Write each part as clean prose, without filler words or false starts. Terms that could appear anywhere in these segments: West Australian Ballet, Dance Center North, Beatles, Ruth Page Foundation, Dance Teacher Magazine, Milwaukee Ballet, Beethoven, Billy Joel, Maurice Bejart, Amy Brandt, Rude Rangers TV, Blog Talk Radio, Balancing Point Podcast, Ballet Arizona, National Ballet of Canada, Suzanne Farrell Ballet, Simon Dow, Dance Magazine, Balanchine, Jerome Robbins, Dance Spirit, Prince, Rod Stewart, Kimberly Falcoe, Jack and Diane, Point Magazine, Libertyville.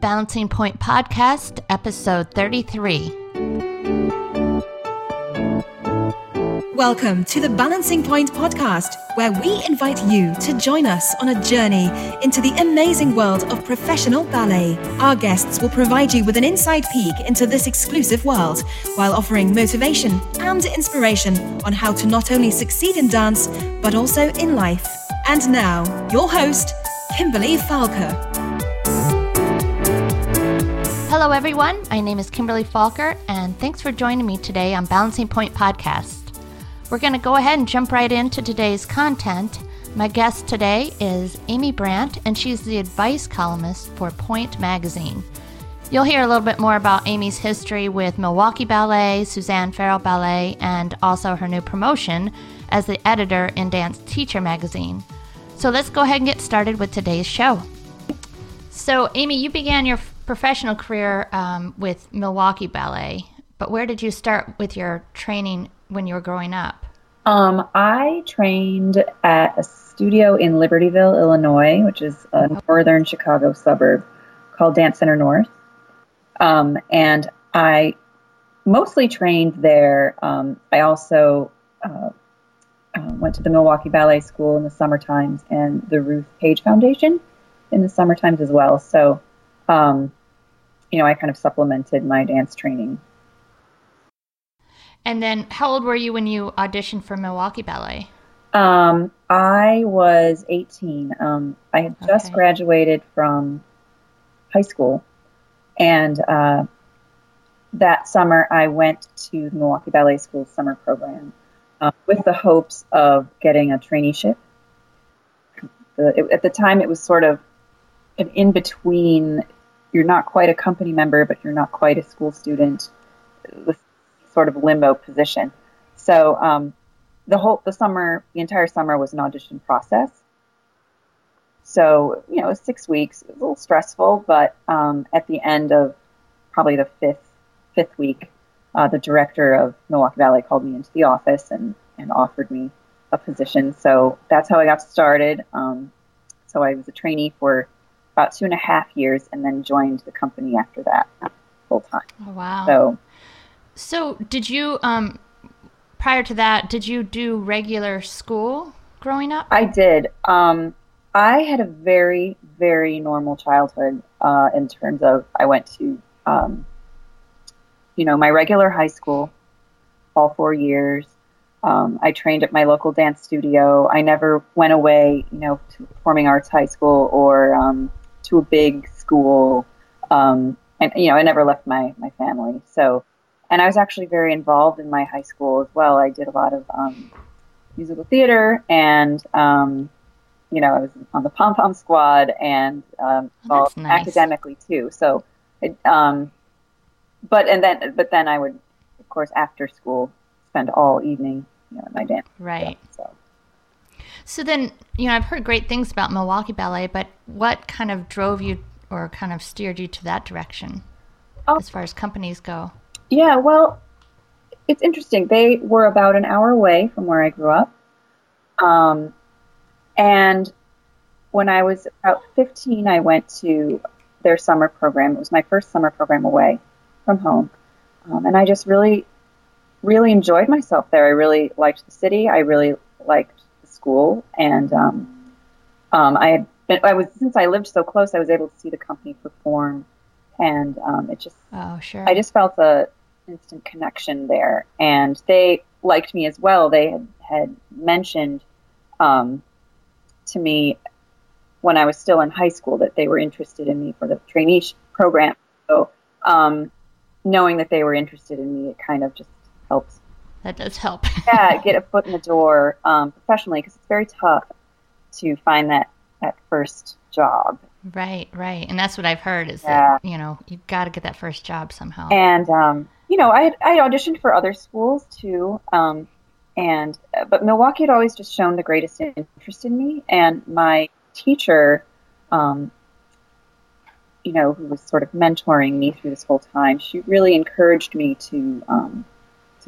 Balancing Point Podcast, episode 33. Welcome to the Balancing Point Podcast, where we invite you to join us on a journey into the amazing world of professional ballet. Our guests will provide you with an inside peek into this exclusive world, while offering motivation and inspiration on how to not only succeed in dance, but also in life. And now, your host, Kimberly Falcoe. Hello everyone, my name is Kimberly Falcoe, and thanks for joining me today on Balancing Point Podcast. We're going to go ahead and jump right into today's content. My guest today is Amy Brandt, and she's the advice columnist for Point Magazine. You'll hear a little bit more about Amy's history with Milwaukee Ballet, Suzanne Farrell Ballet, and also her new promotion as the editor in Dance Teacher Magazine. So let's go ahead and get started with today's show. So Amy, you began your professional career with Milwaukee Ballet, but where did you start with your training when you were growing up? I trained at a studio in Libertyville, Illinois, which is a northern Chicago suburb, called Dance Center North. And I mostly trained there. I also went to the Milwaukee Ballet School in the summer times and the Ruth Page Foundation in the summer times as well. So, I kind of supplemented my dance training. And then how old were you when you auditioned for Milwaukee Ballet? I was 18. I had just graduated from high school. And that summer, I went to the Milwaukee Ballet School summer program with the hopes of getting a traineeship. At the time, it was sort of an in-between. You're not quite a company member, but you're not quite a school student. Sort of limbo position. So the entire summer was an audition process. So, it was 6 weeks, a little stressful, but at the end of probably the fifth week, the director of Milwaukee Ballet called me into the office and offered me a position. So that's how I got started. So I was a trainee for about 2.5 years and then joined the company after that full time. Oh, wow. So did you, prior to that, did you do regular school growing up? I did. I had a very, very normal childhood in terms of I went to, my regular high school all 4 years. I trained at my local dance studio. I never went away, to performing arts high school or to a big school. And I never left my family. So. And I was actually very involved in my high school as well. I did a lot of musical theater and, I was on the pom-pom squad and involved academically too. So, but then I would, of course, after school, spend all evening, at my dance. Right. Stuff, so. So then, I've heard great things about Milwaukee Ballet, but what kind of drove you or kind of steered you to that direction as far as companies go? Yeah, well, it's interesting. They were about an hour away from where I grew up. And when I was about 15, I went to their summer program. It was my first summer program away from home. And I just really, really enjoyed myself there. I really liked the city. I really liked the school. And since I lived so close, I was able to see the company perform. And I just felt the instant connection there. And they liked me as well. They had mentioned to me when I was still in high school that they were interested in me for the trainee program. So knowing that they were interested in me, it kind of just helps. That does help. Yeah, get a foot in the door professionally, because it's very tough to find that first job. Right. And that's what I've heard is that, you've got to get that first job somehow. And, I auditioned for other schools too. But Milwaukee had always just shown the greatest interest in me. And my teacher, who was sort of mentoring me through this whole time, she really encouraged me to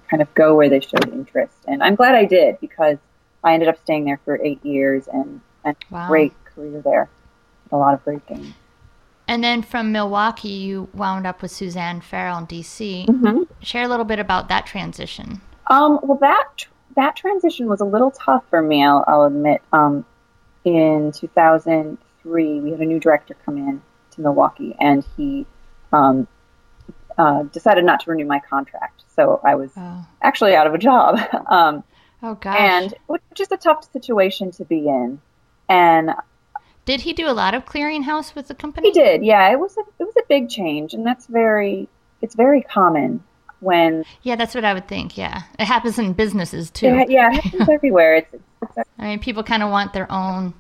kind of go where they showed interest. And I'm glad I did, because I ended up staying there for 8 years and wow. Great career there. A lot of great things. And then from Milwaukee, you wound up with Suzanne Farrell in D.C. Mm-hmm. Share a little bit about that transition. Well, that transition was a little tough for me, I'll admit. In 2003, we had a new director come in to Milwaukee, and he decided not to renew my contract. So I was actually out of a job. And which is a tough situation to be in. And did he do a lot of clearinghouse with the company? He did, yeah. It was a big change, and it's very common when. Yeah, that's what I would think. Yeah, it happens in businesses too. Yeah, it happens everywhere. I mean, people kind of want their own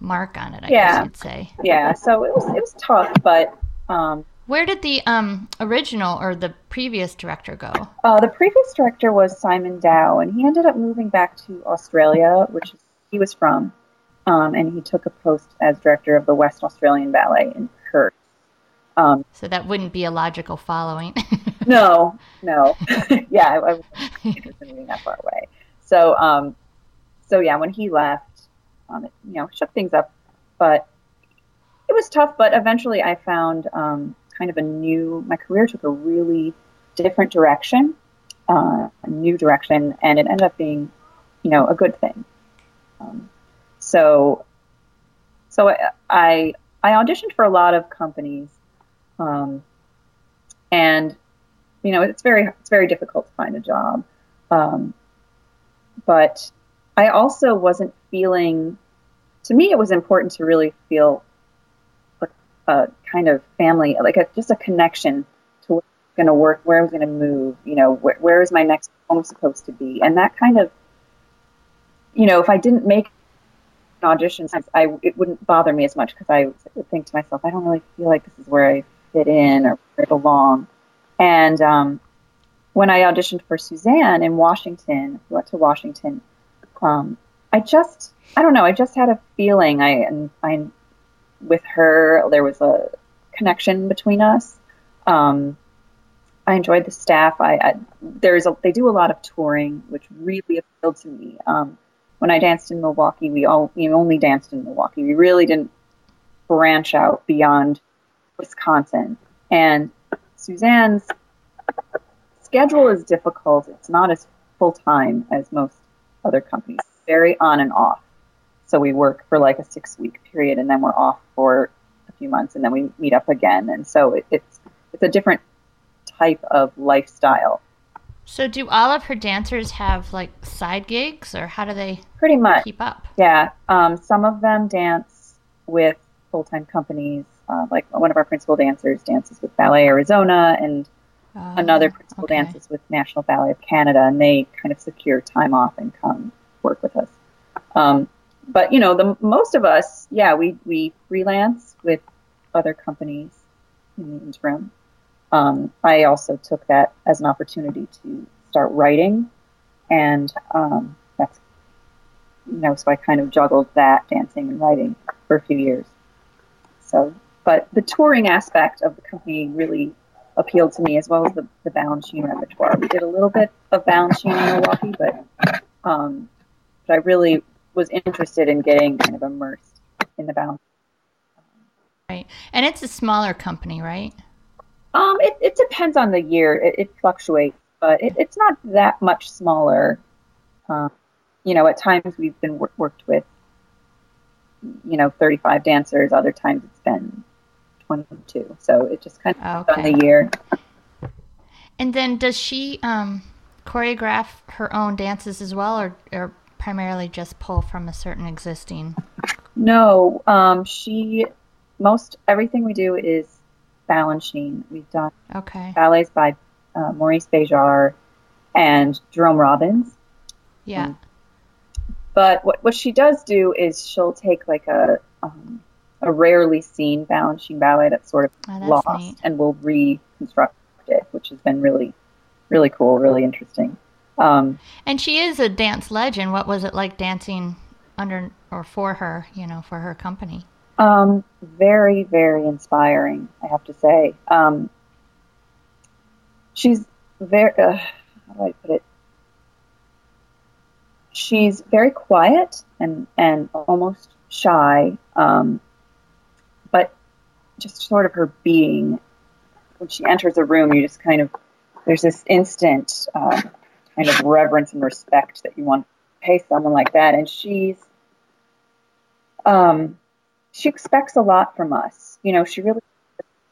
mark on it. I guess you'd say. Yeah, so it was tough, but. Where did the original or the previous director go? The previous director was Simon Dow, and he ended up moving back to Australia, which he was from. And he took a post as director of the West Australian Ballet in Perth. So that wouldn't be a logical following. No. Yeah, I wasn't interested in being that far away. So yeah, when he left, it, shook things up. But it was tough, but eventually I found my career took a really different direction, a new direction, and it ended up being, a good thing. So I auditioned for a lot of companies, and it's very difficult to find a job, but I also wasn't feeling. To me, it was important to really feel like a kind of family, like just a connection to where I was going to work, where I was going to move. Where is my next home supposed to be, and that kind of, if I didn't make auditions, it wouldn't bother me as much because I would think to myself, I don't really feel like this is where I fit in or where I belong. And when I auditioned for Suzanne in Washington, went to Washington, I just had a feeling. With her, there was a connection between us. I enjoyed the staff. They do a lot of touring, which really appealed to me. When I danced in Milwaukee, we only danced in Milwaukee. We really didn't branch out beyond Wisconsin. And Suzanne's schedule is difficult. It's not as full-time as most other companies. Very on and off. So we work for like a 6-week period, and then we're off for a few months, and then we meet up again. And so it's a different type of lifestyle. So do all of her dancers have like side gigs, or how do they pretty much keep up? Yeah. Some of them dance with full-time companies. Like one of our principal dancers dances with Ballet Arizona, and another principal dances with National Ballet of Canada, and they kind of secure time off and come work with us. But, the most of us, we freelance with other companies in the interim. I also took that as an opportunity to start writing, and that's so I kind of juggled that, dancing and writing, for a few years. So, but the touring aspect of the company really appealed to me, as well as the Balanchine repertoire. We did a little bit of Balanchine in Milwaukee, but I really was interested in getting kind of immersed in the Balanchine. Right, and it's a smaller company, right? It depends on the year. It fluctuates, but it's not that much smaller. At times we've been worked with, 35 dancers. Other times it's been 22. So it just kind of depends on the year. And then does she choreograph her own dances as well, or primarily just pull from a certain existing? No, most everything we do is Balanchine. We've done ballets by Maurice Bejart and Jerome Robbins. Yeah. But what she does do is she'll take like a rarely seen Balanchine ballet that's sort of lost, neat, and we'll reconstruct it, which has been really, really cool, really interesting. And she is a dance legend. What was it like dancing under or for her, for her company? Very, very inspiring, I have to say. She's very, how do I put it? She's very quiet and almost shy. But just sort of her being. When she enters a room, you just kind of, there's this instant kind of reverence and respect that you want to pay someone like that. And she's, she expects a lot from us. You know, she really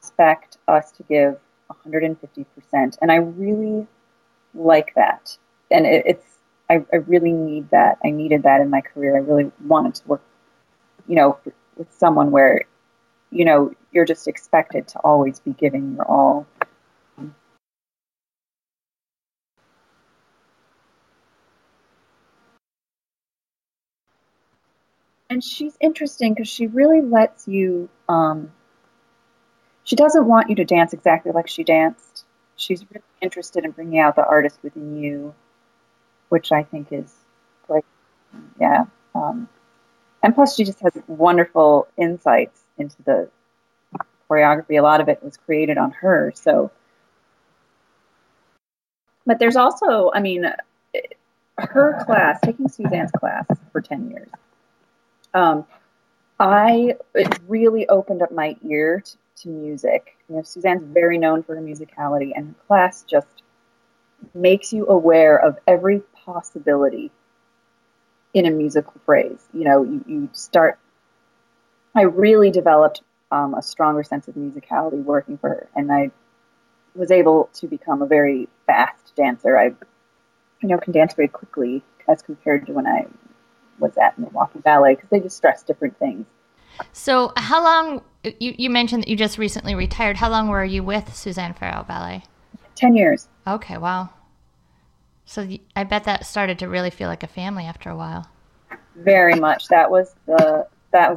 expects us to give 150%. And I really like that. And I really need that. I needed that in my career. I really wanted to work, you know, with someone where, you know, you're just expected to always be giving your all. And she's interesting because she really lets you, she doesn't want you to dance exactly like she danced. She's really interested in bringing out the artist within you, which I think is great. Yeah. And plus she just has wonderful insights into the choreography. A lot of it was created on her. So, but there's also, I mean, her class, taking Suzanne's class for 10 years, it really opened up my ear to music. You know, Suzanne's very known for her musicality, and her class just makes you aware of every possibility in a musical phrase. You know, you start, I really developed a stronger sense of musicality working for her, and I was able to become a very fast dancer. I, you know, can dance very quickly as compared to when I was at Milwaukee Ballet, because they just stress different things. So how long, you mentioned that you just recently retired. How long were you with Suzanne Farrell Ballet? 10 years. Okay, wow. So I bet that started to really feel like a family after a while. Very much. That was the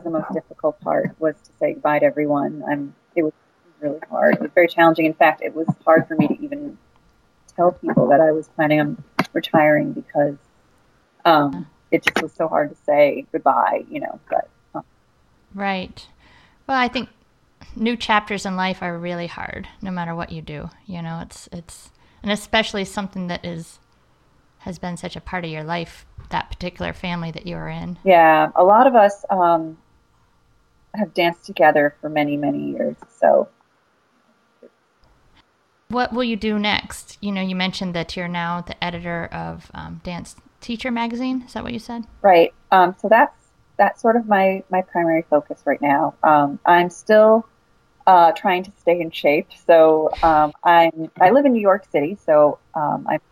most difficult part, was to say goodbye to everyone. It was really hard. It was very challenging. In fact, it was hard for me to even tell people that I was planning on retiring, because it just was so hard to say goodbye, you know. But right. Well, I think new chapters in life are really hard, no matter what you do. You know, it's and especially something that has been such a part of your life, that particular family that you were in. Yeah, a lot of us have danced together for many, many years. So, what will you do next? You know, you mentioned that you're now the editor of Dance Teacher Magazine. Is that what you said? Right. So that's sort of my primary focus right now. I'm still trying to stay in shape. So I live in New York City. So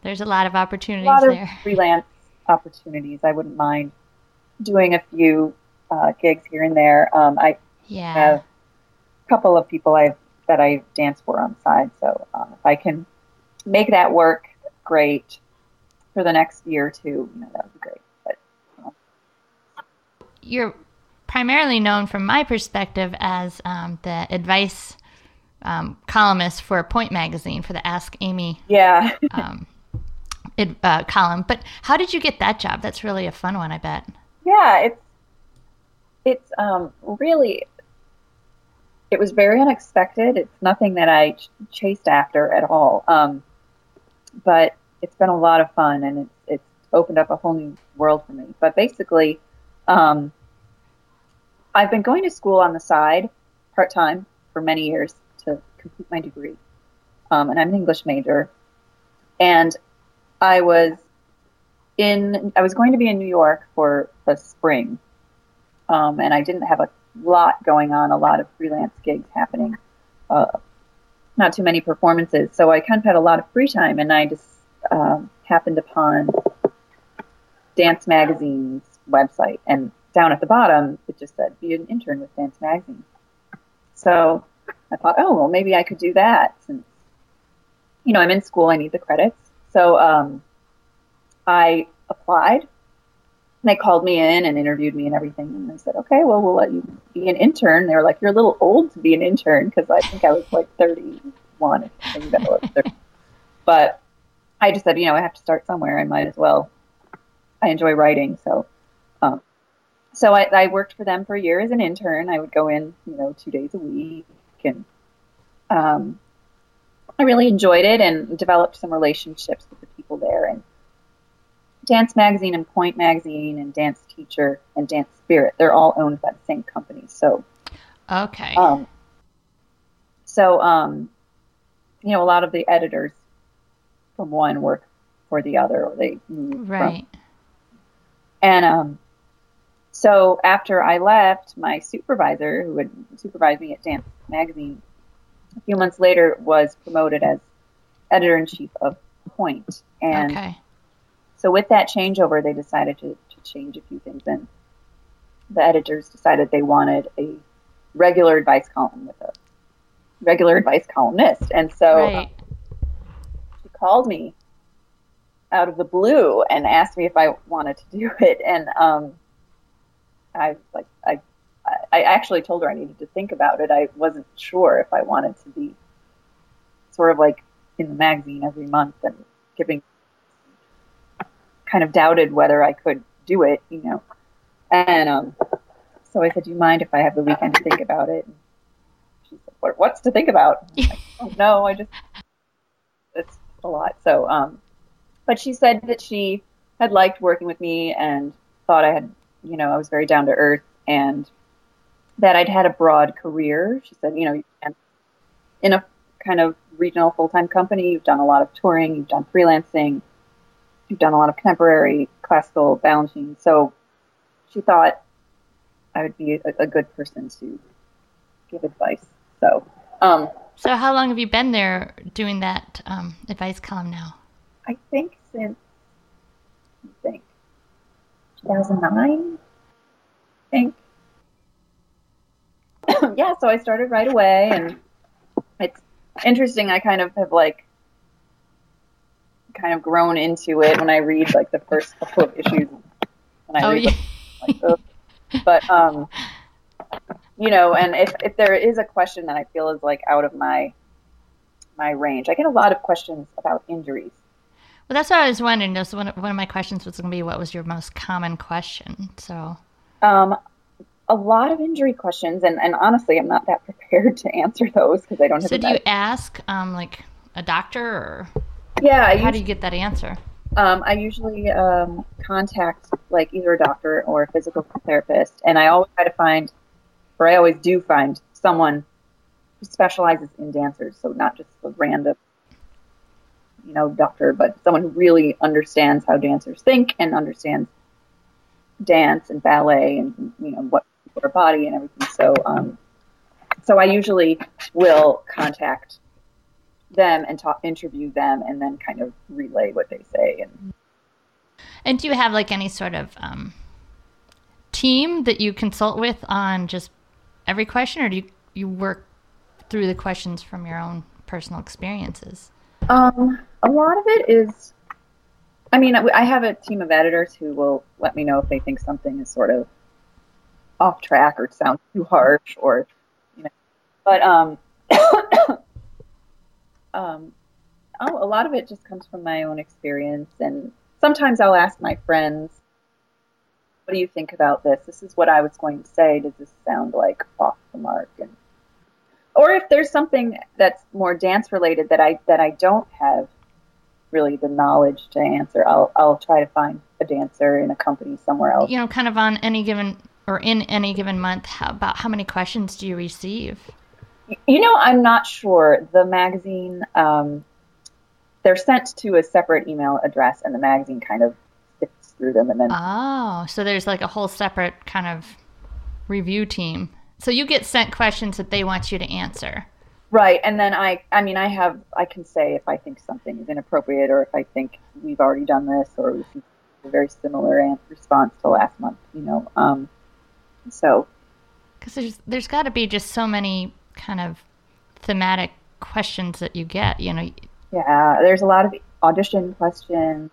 there's a lot of opportunities there. Freelance opportunities. I wouldn't mind doing a few gigs here and there. I have a couple of people that I dance for on the side. So if I can make that work, great. For the next year or two, you know, that would be great. But you're primarily known, from my perspective, as the advice columnist for Point Magazine, for the Ask Amy column. But how did you get that job? That's really a fun one, I bet. Yeah, it's really, it was very unexpected. It's nothing that I chased after at all, but it's been a lot of fun, and it's opened up a whole new world for me. But basically, I've been going to school on the side, part-time, for many years to complete my degree. And I'm an English major. And I was going to be in New York for the spring. And I didn't have a lot going on, a lot of freelance gigs happening, not too many performances. So I kind of had a lot of free time, and I just happened upon Dance Magazine's website, and down at the bottom it just said, be an intern with Dance Magazine. So I thought, oh, well, maybe I could do that, since, you know, I'm in school, I need the credits. So I applied, and they called me in and interviewed me and everything, and they said, okay, well, we'll let you be an intern. They were like, you're a little old to be an intern, because I think I was like 31. But I just said, you know, I have to start somewhere. I might as well. I enjoy writing. So I worked for them for a year as an intern. I would go in, you know, 2 days a week. And I really enjoyed it and developed some relationships with the people there. And Dance Magazine and Point Magazine and Dance Teacher and Dance Spirit, they're all owned by the same company. So okay. So, you know, a lot of the editors from one work for the other, or they move right. From. And so after I left, my supervisor, who would supervise me at Dance Magazine, a few months later was promoted as editor-in-chief of Point. And okay. So with that changeover, they decided to change a few things. And the editors decided they wanted a regular advice column with a regular advice columnist. And so right. She called me out of the blue and asked me if I wanted to do it. And I actually told her I needed to think about it. I wasn't sure if I wanted to be sort of like in the magazine every month and giving, kind of doubted whether I could do it, you know. And so I said, do you mind if I have the weekend to think about it? And she said, what's to think about? I don't know. It's a lot. So, but she said that she had liked working with me and thought I had, you know, I was very down to earth and that I'd had a broad career. She said, you know, in a kind of regional full-time company, you've done a lot of touring, you've done freelancing, you've done a lot of contemporary classical balancing. So she thought I would be a good person to give advice. So, so how long have you been there doing that advice column now? I think since 2009, I think. Yeah, so I started right away, and it's interesting. I kind of have kind of grown into it when I read like the first couple of issues. When I read them, but you know, and if there is a question that I feel is like out of my range, I get a lot of questions about injuries. Well, that's what I was wondering. One of my questions was going to be, what was your most common question? So, a lot of injury questions, and honestly, I'm not that prepared to answer those because I don't have. So, do you ask like a doctor or? Yeah. How do you get that answer? I usually contact like either a doctor or a physical therapist, and I always do find someone who specializes in dancers, so not just a random, you know, doctor, but someone who really understands how dancers think and understands dance and ballet and, you know, what their body and everything. So, so I usually will contact them and interview them and then kind of relay what they say. And do you have like any sort of team that you consult with on just every question, or do you work through the questions from your own personal experiences? A lot of it is, I mean, I have a team of editors who will let me know if they think something is sort of off track or sounds too harsh or, you know, but a lot of it just comes from my own experience. And sometimes I'll ask my friends, what do you think about this? This is what I was going to say. Does this sound like off the mark? And, or if there's something that's more dance related that I don't have really the knowledge to answer, I'll try to find a dancer in a company somewhere else. You know, kind of on any given or in any given month, how many questions do you receive? You know, I'm not sure. The magazine, they're sent to a separate email address, and the magazine kind of sifts through them, and then so there's like a whole separate kind of review team. So you get sent questions that they want you to answer. Right. And then I can say if I think something is inappropriate or if I think we've already done this or we see a very similar response to last month, you know. So. Because there's got to be just so many kind of thematic questions that you get, you know. Yeah. There's a lot of audition questions,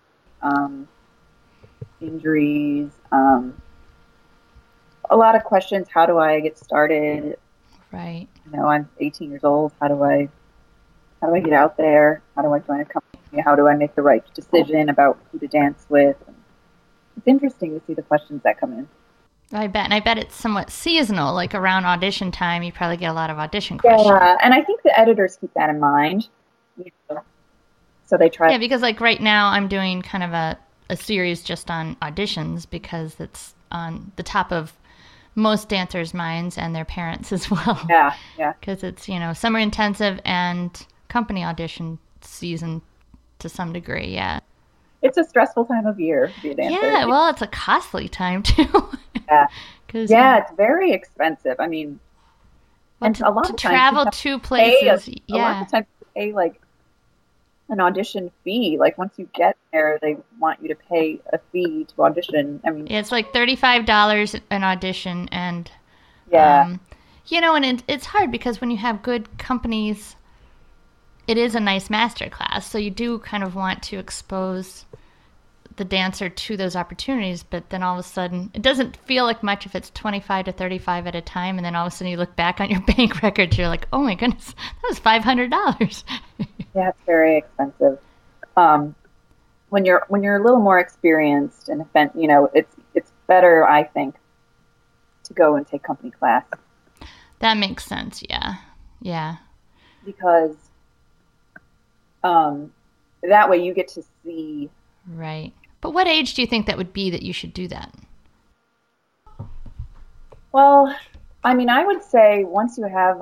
injuries, a lot of questions. How do I get started? Right. You know, I'm 18 years old. How do I get out there? How do I join a company? How do I make the right decision about who to dance with? It's interesting to see the questions that come in. I bet. And I bet it's somewhat seasonal, like around audition time, you probably get a lot of audition questions. Yeah. And I think the editors keep that in mind. You know? So they try. Yeah. Because like right now I'm doing kind of a series just on auditions because it's on the top of most dancers' minds and their parents as well. Yeah, yeah. Because it's, you know, summer intensive and company audition season to some degree, yeah. It's a stressful time of year to be a dancer. Yeah, well, it's a costly time, too. Yeah, yeah, it's very expensive. I mean, well, and a lot of times to travel to places, yeah. A lot of times you pay, like, an audition fee. Like, once you get there, they want you to pay a fee to audition. I mean, yeah, it's like $35 an audition, and you know, and it's hard because when you have good companies, it is a nice master class, so you do kind of want to expose the dancer to those opportunities. But then all of a sudden, it doesn't feel like much if it's 25 to 35 at a time, and then all of a sudden you look back on your bank records, you're like, oh my goodness, that was $500. Yeah, it's very expensive. When you're a little more experienced, and you know, it's better, I think, to go and take company class. That makes sense. Yeah, yeah. Because that way you get to see. Right. But what age do you think that would be that you should do that? Well, I mean, I would say once you have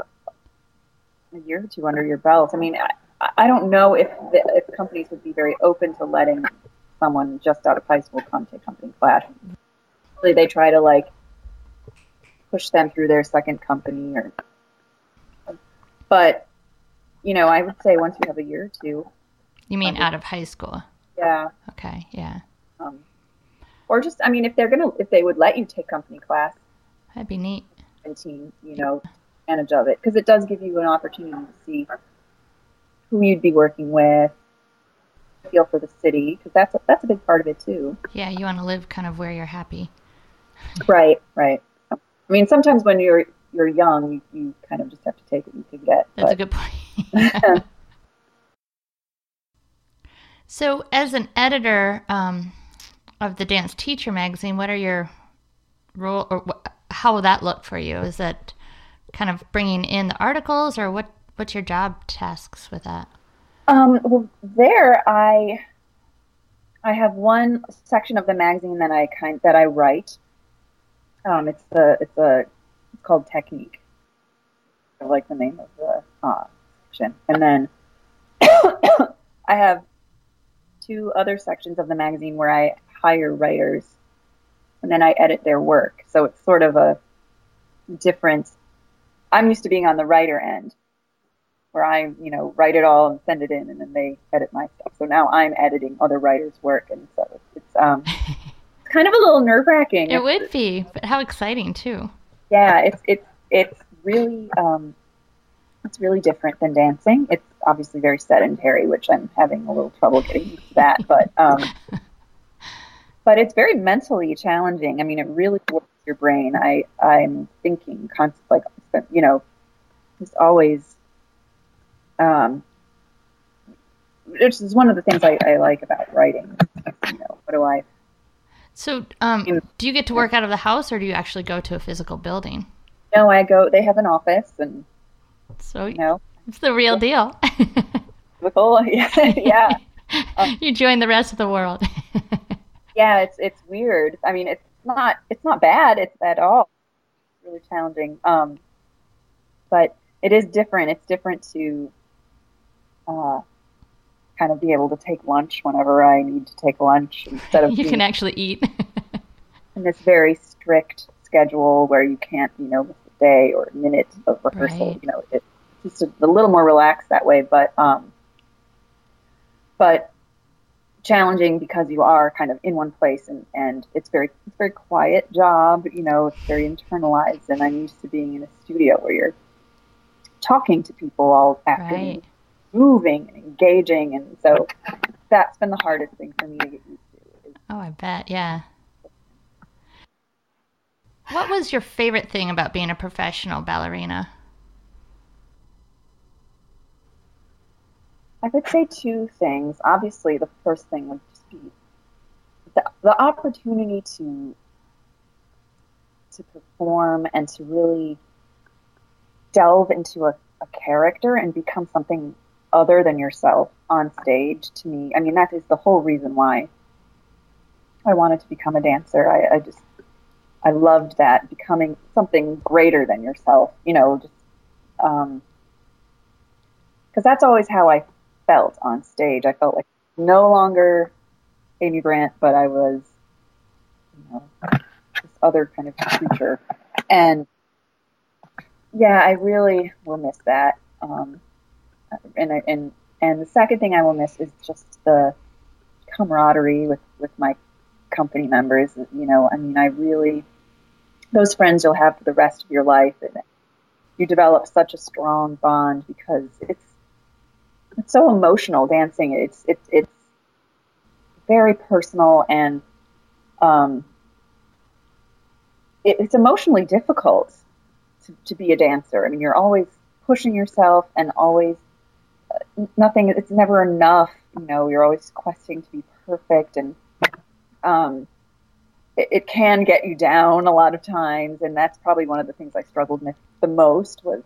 a year or two under your belt. I mean, I don't know if companies would be very open to letting someone just out of high school come to a company class. Usually they try to, like, push them through their second company. But, you know, I would say once you have a year or two. You mean out of high school? Yeah. Okay, yeah. Or just, I mean, if they would let you take company class. That'd be neat. 17, you know, advantage of it. Because it does give you an opportunity to see who you'd be working with, feel for the city, because that's a big part of it too. Yeah, you want to live kind of where you're happy. Right. I mean, sometimes when you're young, you kind of just have to take what you can get. That's a good point. So, as an editor of the Dance Teacher Magazine, what are your role, or how will that look for you? Is that kind of bringing in the articles, or what? What's your job tasks with that? Well, there I have one section of the magazine that I write. It's called Technique. I like the name of the section. And then I have two other sections of the magazine where I hire writers, and then I edit their work. So it's sort of a difference. I'm used to being on the writer end, where I, you know, write it all and send it in, and then they edit my stuff. So now I'm editing other writers' work, and so it's it's kind of a little nerve-wracking. It would be, but how exciting too! Yeah, it's really different than dancing. It's obviously very sedentary, which I'm having a little trouble getting used to that. But it's very mentally challenging. I mean, it really works your brain. I'm thinking constantly, like, you know, it's always. Which is one of the things I like about writing. You know, what do I? So, do you get to work out of the house, or do you actually go to a physical building? No, I go. They have an office, and so you know, it's the real deal. Physical, yeah. You join the rest of the world. Yeah, it's weird. I mean, it's not bad. It's at all really challenging. But it is different. It's different to. Kind of be able to take lunch whenever I need to take lunch instead of you can actually eat in this very strict schedule where you can't, you know, miss a day or a minute of rehearsal. Right. You know, it's just a little more relaxed that way, but challenging because you are kind of in one place and it's very quiet job. You know, it's very internalized, and I'm used to being in a studio where you're talking to people all afternoon. Right. Moving and engaging, and so that's been the hardest thing for me to get used to. Oh, I bet, yeah. What was your favorite thing about being a professional ballerina? I would say two things. Obviously, the first thing would just be the opportunity to perform and to really delve into a character and become something other than yourself on stage. To me, I mean, that is the whole reason why I wanted to become a dancer. I just I loved that, becoming something greater than yourself, you know, just, 'cause that's always how I felt on stage. I felt like no longer Amy Brandt, but I was, you know, this other kind of creature. And yeah, I really will miss that. And the second thing I will miss is just the camaraderie with my company members. You know, I mean, I really, those friends you'll have for the rest of your life, and you develop such a strong bond because it's so emotional dancing. It's very personal, and it's emotionally difficult to be a dancer. I mean, you're always pushing yourself and always nothing. It's never enough. You know, you're always questing to be perfect, and it can get you down a lot of times. And that's probably one of the things I struggled with the most, was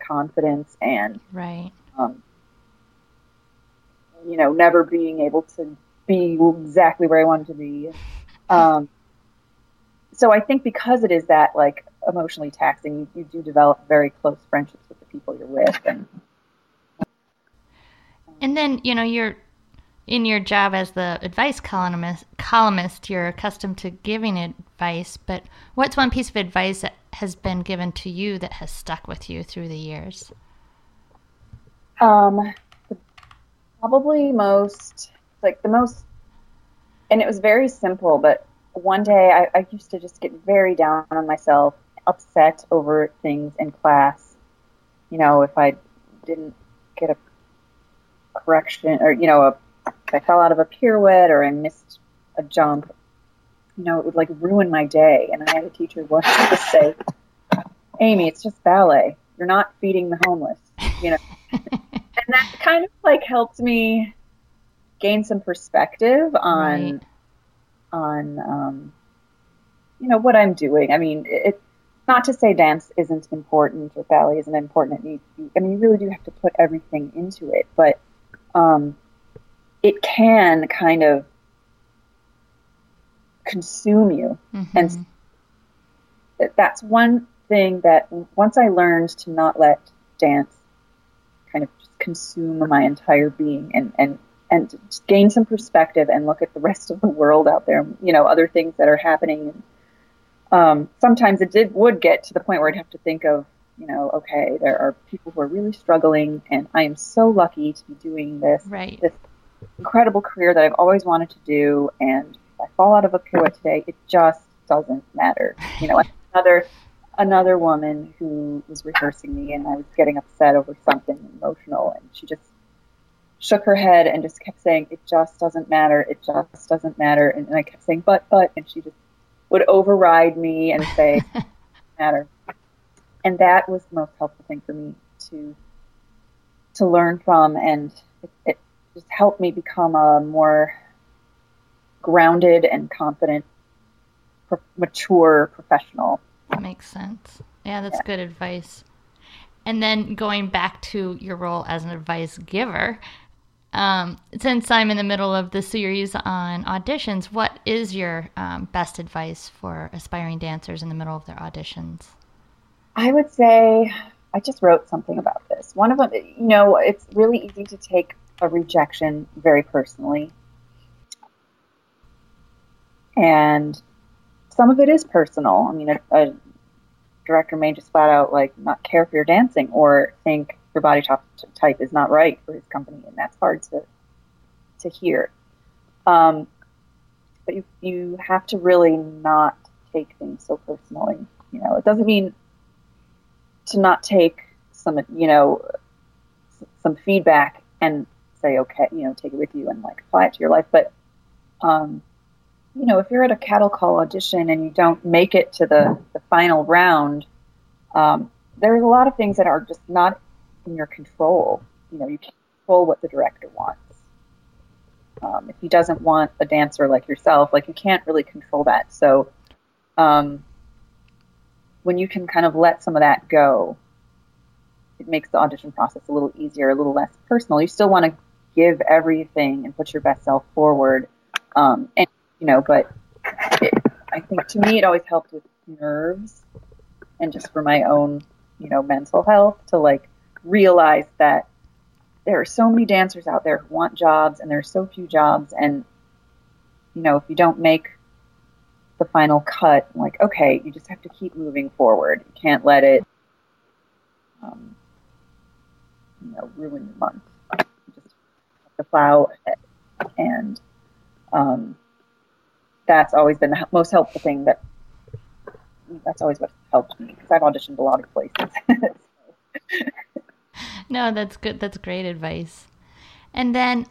confidence and, right. You know, never being able to be exactly where I wanted to be. So I think because it is that, like, emotionally taxing, you do develop very close friendships with the people you're with. And then, you know, you're in your job as the advice columnist, you're accustomed to giving advice, but what's one piece of advice that has been given to you that has stuck with you through the years? Probably the most, and it was very simple, but one day I used to just get very down on myself, upset over things in class. You know, if I didn't get a correction, or, you know, if I fell out of a pirouette or I missed a jump, you know, it would, like, ruin my day. And I had a teacher once just say, Amy, it's just ballet. You're not feeding the homeless, you know. And that kind of, like, helped me gain some perspective on... Right. on, you know, what I'm doing. I mean, it's not to say dance isn't important or ballet isn't important. It needs to be, I mean, you really do have to put everything into it, but it can kind of consume you. Mm-hmm. And that's one thing that once I learned to not let dance kind of just consume my entire being and just gain some perspective and look at the rest of the world out there, you know, other things that are happening. Sometimes it would get to the point where I'd have to think of, you know, okay, there are people who are really struggling, and I am so lucky to be doing this, right. This incredible career that I've always wanted to do. And if I fall out of a pirouette today, it just doesn't matter. You know, another woman who was rehearsing me, and I was getting upset over something emotional, and she just shook her head and just kept saying, it just doesn't matter. It just doesn't matter. And I kept saying, but, and she just would override me and say, it doesn't matter. And that was the most helpful thing for me to learn from. And it just helped me become a more grounded and confident, mature professional. That makes sense. Yeah, that's good advice. And then going back to your role as an advice giver, since I'm in the middle of the series on auditions, what is your best advice for aspiring dancers in the middle of their auditions? I would say, I just wrote something about this. One of them, you know, it's really easy to take a rejection very personally. And some of it is personal. I mean, a director may just flat out, like, not care for your dancing or think your body type is not right for his company, and that's hard to hear. But you have to really not take things so personally. You know, it doesn't mean to not take some, you know, some feedback and say, okay, you know, take it with you and, like, apply it to your life. But, you know, if you're at a cattle call audition and you don't make it to the final round, there's a lot of things that are just not in your control. You know, you can't control what the director wants. If he doesn't want a dancer like yourself, like, you can't really control that. So when you can kind of let some of that go, it makes the audition process a little easier, a little less personal. You still want to give everything and put your best self forward. And you know, but I think to me it always helped with nerves and just for my own, you know, mental health to like realize that there are so many dancers out there who want jobs and there's so few jobs. And, you know, if you don't make the final cut, like, okay, you just have to keep moving forward. You can't let it, you know, ruin your month. You just have to plow ahead. And that's always been the most helpful thing that that's always what helped me because I've auditioned a lot of places. No, that's good. That's great advice. And then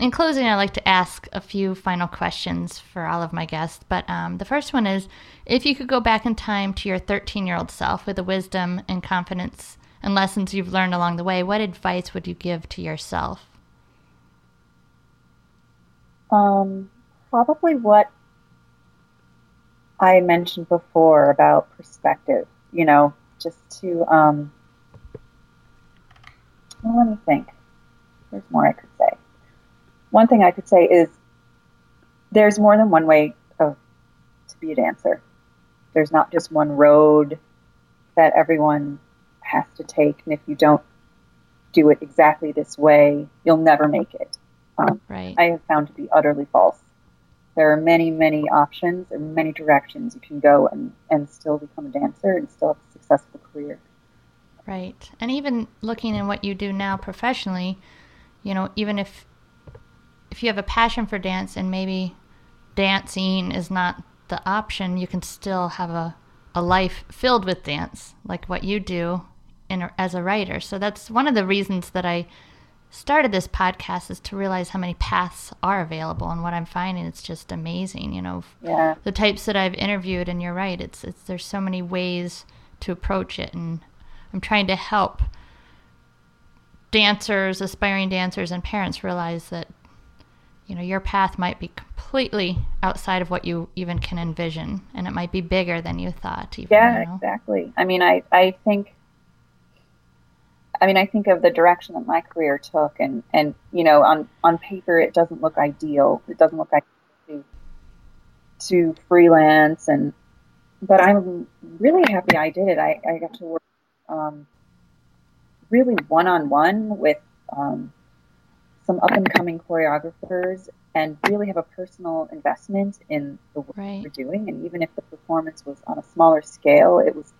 in closing, I'd like to ask a few final questions for all of my guests. But the first one is, if you could go back in time to your 13-year-old self with the wisdom and confidence and lessons you've learned along the way, what advice would you give to yourself? Probably what I mentioned before about perspective, you know, just to, well, let me think. There's more I could say. One thing I could say is there's more than one way to be a dancer. There's not just one road that everyone has to take. And if you don't do it exactly this way, you'll never make it. Right. I have found to be utterly false. There are many, many options and many directions you can go and still become a dancer and still have a successful career. Right. And even looking at what you do now professionally, you know, even if you have a passion for dance and maybe dancing is not the option, you can still have a life filled with dance, like what you do as a writer. So that's one of the reasons that I started this podcast, is to realize how many paths are available. And what I'm finding, it's just amazing, you know. Yeah. The types that I've interviewed, and you're right, it's there's so many ways to approach it, and I'm trying to help dancers, aspiring dancers, and parents realize that, you know, your path might be completely outside of what you even can envision, and it might be bigger than you thought. Even, yeah, you know? Exactly. I mean, I think of the direction that my career took, and you know, on paper, it doesn't look ideal. It doesn't look ideal to freelance, but I'm really happy I did it. I got to work really one-on-one with some up-and-coming choreographers and really have a personal investment in the work we're doing. And even if the performance was on a smaller scale, it was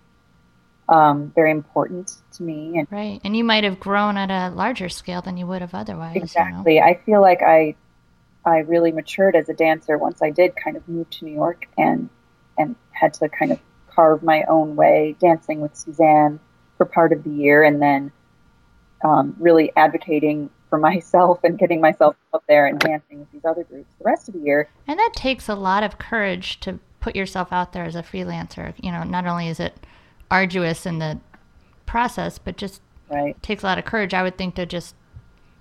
very important to me. And, right. And you might have grown at a larger scale than you would have otherwise. Exactly. You know? I feel like I really matured as a dancer once I did kind of move to New York and had to kind of carve my own way, dancing with Suzanne for part of the year, and then really advocating for myself and getting myself out there and dancing with these other groups the rest of the year. And that takes a lot of courage to put yourself out there as a freelancer. You know, not only is it arduous in the process, but just takes a lot of courage, I would think, to just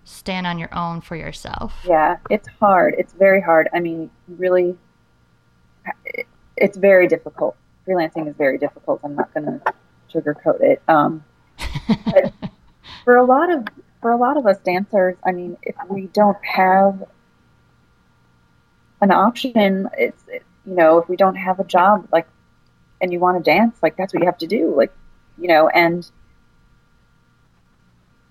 stand on your own for yourself. Yeah, it's hard. It's very hard. I mean, really, it's very difficult. Freelancing is very difficult. I'm not going to sugarcoat it. But for a lot of us dancers, I mean, if we don't have an option, you know, if we don't have a job, like, and you want to dance, like, that's what you have to do. Like, you know, and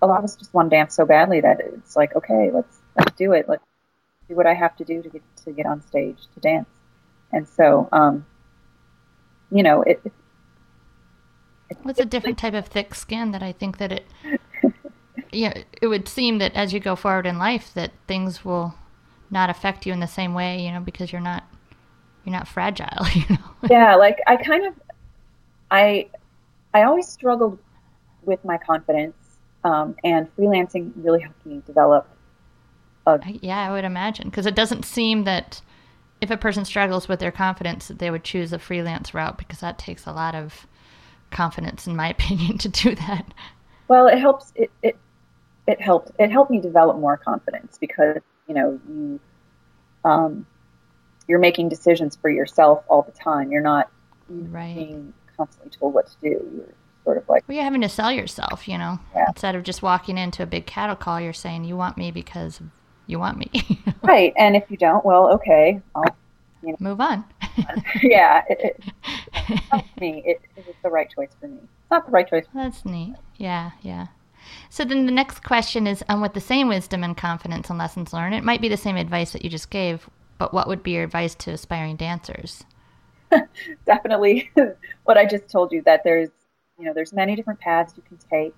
a lot of us just want to dance so badly that it's like, okay, let's do it. Let's do what I have to do to get on stage to dance. And so, you know, it's a different type of thick skin that I think that it, yeah, it would seem that as you go forward in life that things will not affect you in the same way, you know, because you're not fragile, you know? Yeah, like I always struggled with my confidence, and freelancing really helped me develop. Yeah, I would imagine, because it doesn't seem that if a person struggles with their confidence that they would choose a freelance route, because that takes a lot of confidence, in my opinion, to do that. Well, it helps. It helped me develop more confidence, because, you know, you're making decisions for yourself all the time. You're not being constantly told what to do. You're sort of like... Well, you're having to sell yourself, you know. Yeah. Instead of just walking into a big cattle call, you're saying, you want me because you want me. Right. And if you don't, well, okay, I'll... You know, move on. Yeah. It, helped me. It was the right choice for me. It's not the right choice for me. That's neat. Yeah, yeah. So then the next question is, with the same wisdom and confidence and lessons learned, it might be the same advice that you just gave, but what would be your advice to aspiring dancers? Definitely what I just told you, that there's many different paths you can take.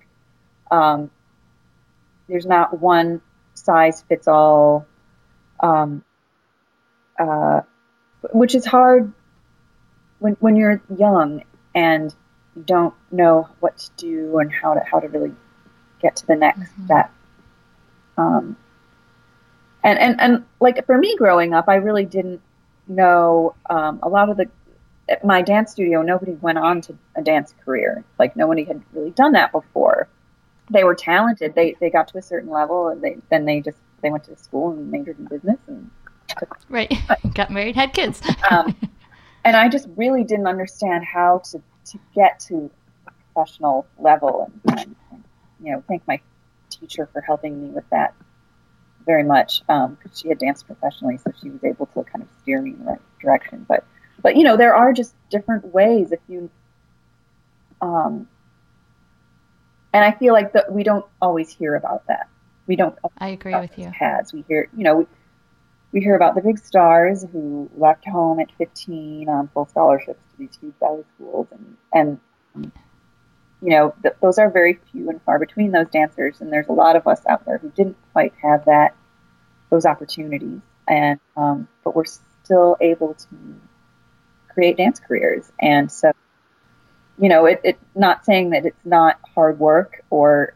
There's not one size fits all, which is hard when you're young and you don't know what to do and how to really get to the next step. And like for me growing up, I really didn't know a lot of at my dance studio, nobody went on to a dance career. Like nobody had really done that before. They were talented. They got to a certain level and they went to school and majored in business and got married, had kids. And I just really didn't understand how to get to a professional level. And thank my teacher for helping me with that very much, because she had danced professionally, so she was able to kind of steer me in the right direction. But there are just different ways if you. And I feel like we don't always hear about that. We don't. I agree with you. Paths. We hear, we hear about the big stars who left home at 15 on full scholarships to these huge ballet schools, and those are very few and far between, those dancers, and there's a lot of us out there who didn't quite have those opportunities, and but we're still able to create dance careers, and so it's not saying that it's not hard work or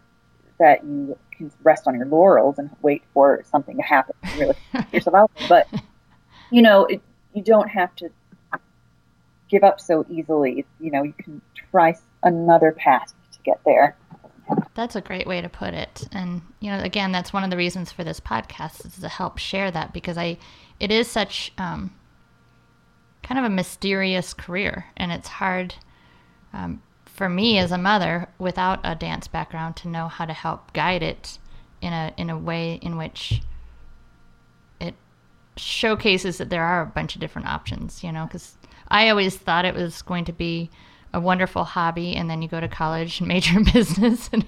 that you can rest on your laurels and wait for something to happen and really yourself out. But, you don't have to give up so easily. You can try another path to get there. That's a great way to put it. And, again, that's one of the reasons for this podcast, is to help share that, because it is such kind of a mysterious career, and it's hard for me as a mother without a dance background to know how to help guide it in a way in which it showcases that there are a bunch of different options, because I always thought it was going to be a wonderful hobby, and then you go to college and major in business, and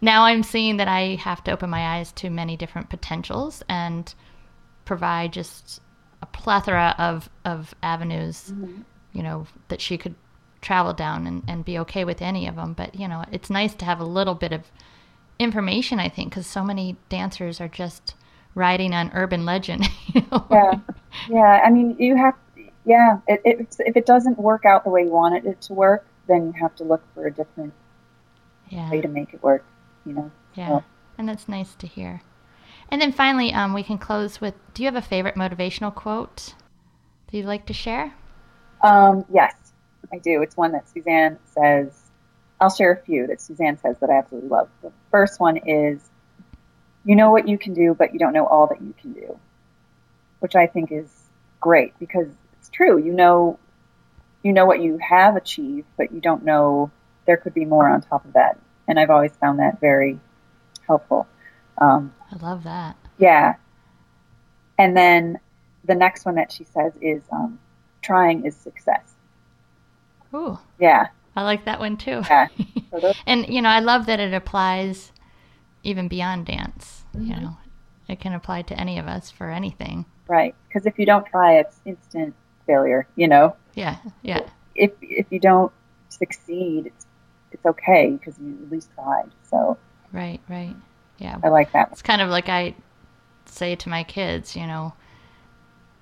now I'm seeing that I have to open my eyes to many different potentials and provide just a plethora of avenues. Mm-hmm. That she could travel down and be okay with any of them. But, it's nice to have a little bit of information, I think, because so many dancers are just riding on urban legend. Yeah. Yeah. I mean, you have, yeah. If it doesn't work out the way you wanted it to work, then you have to look for a different way to make it work, Yeah. So. And that's nice to hear. And then finally, we can close with, do you have a favorite motivational quote that you'd like to share? Yes, I do. It's one that Suzanne says. I'll share a few that Suzanne says that I absolutely love. The first one is, you know what you can do, but you don't know all that you can do, which I think is great, because it's true. You know what you have achieved, but you don't know there could be more on top of that. And I've always found that very helpful. I love that. Yeah. And then the next one that she says is, trying is success. Ooh. Yeah. I like that one too. Yeah. And, I love that it applies even beyond dance. Mm-hmm. It can apply to any of us for anything. Right. Because if you don't try, it's instant failure, Yeah. Yeah. If you don't succeed, it's okay, because you at least tried. So. Right. Right. Yeah. I like that one. It's kind of like I say to my kids,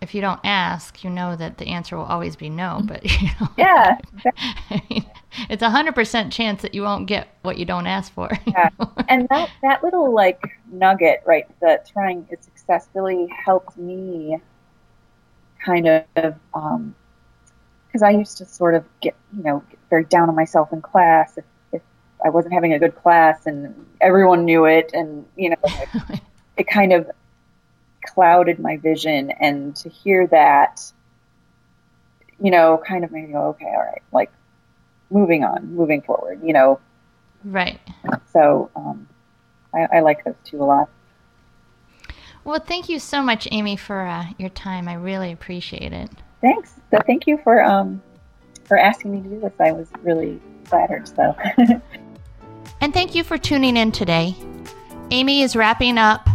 if you don't ask, that the answer will always be no, but yeah, exactly. I mean, it's 100% chance that you won't get what you don't ask for. Yeah. And that little nugget, right? That trying is success really helped me kind of, cause I used to sort of get, get very down on myself in class. If I wasn't having a good class and everyone knew it, and it kind of clouded my vision, and to hear that, kind of made me go, okay, all right, moving forward, Right. So I like those two a lot. Well, thank you so much, Amy, for your time. I really appreciate it. Thanks. So thank you for asking me to do this. I was really flattered. So. And thank you for tuning in today. Amy is wrapping up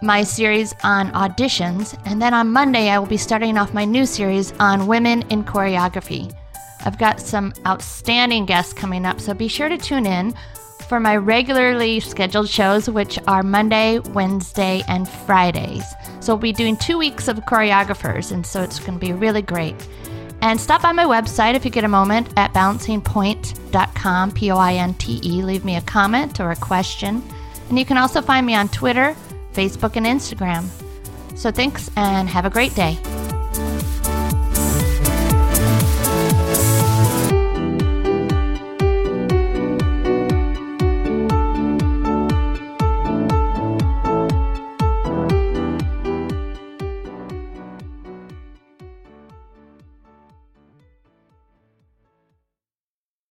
my series on auditions, and then on Monday I will be starting off my new series on women in choreography. I've got some outstanding guests coming up, so be sure to tune in for my regularly scheduled shows, which are Monday, Wednesday, and Fridays. So we'll be doing 2 weeks of choreographers, and so it's going to be really great. And stop by my website if you get a moment at balancingpoint.com, Pointe. Leave me a comment or a question. And you can also find me on Twitter, Facebook, and Instagram. So thanks, and have a great day.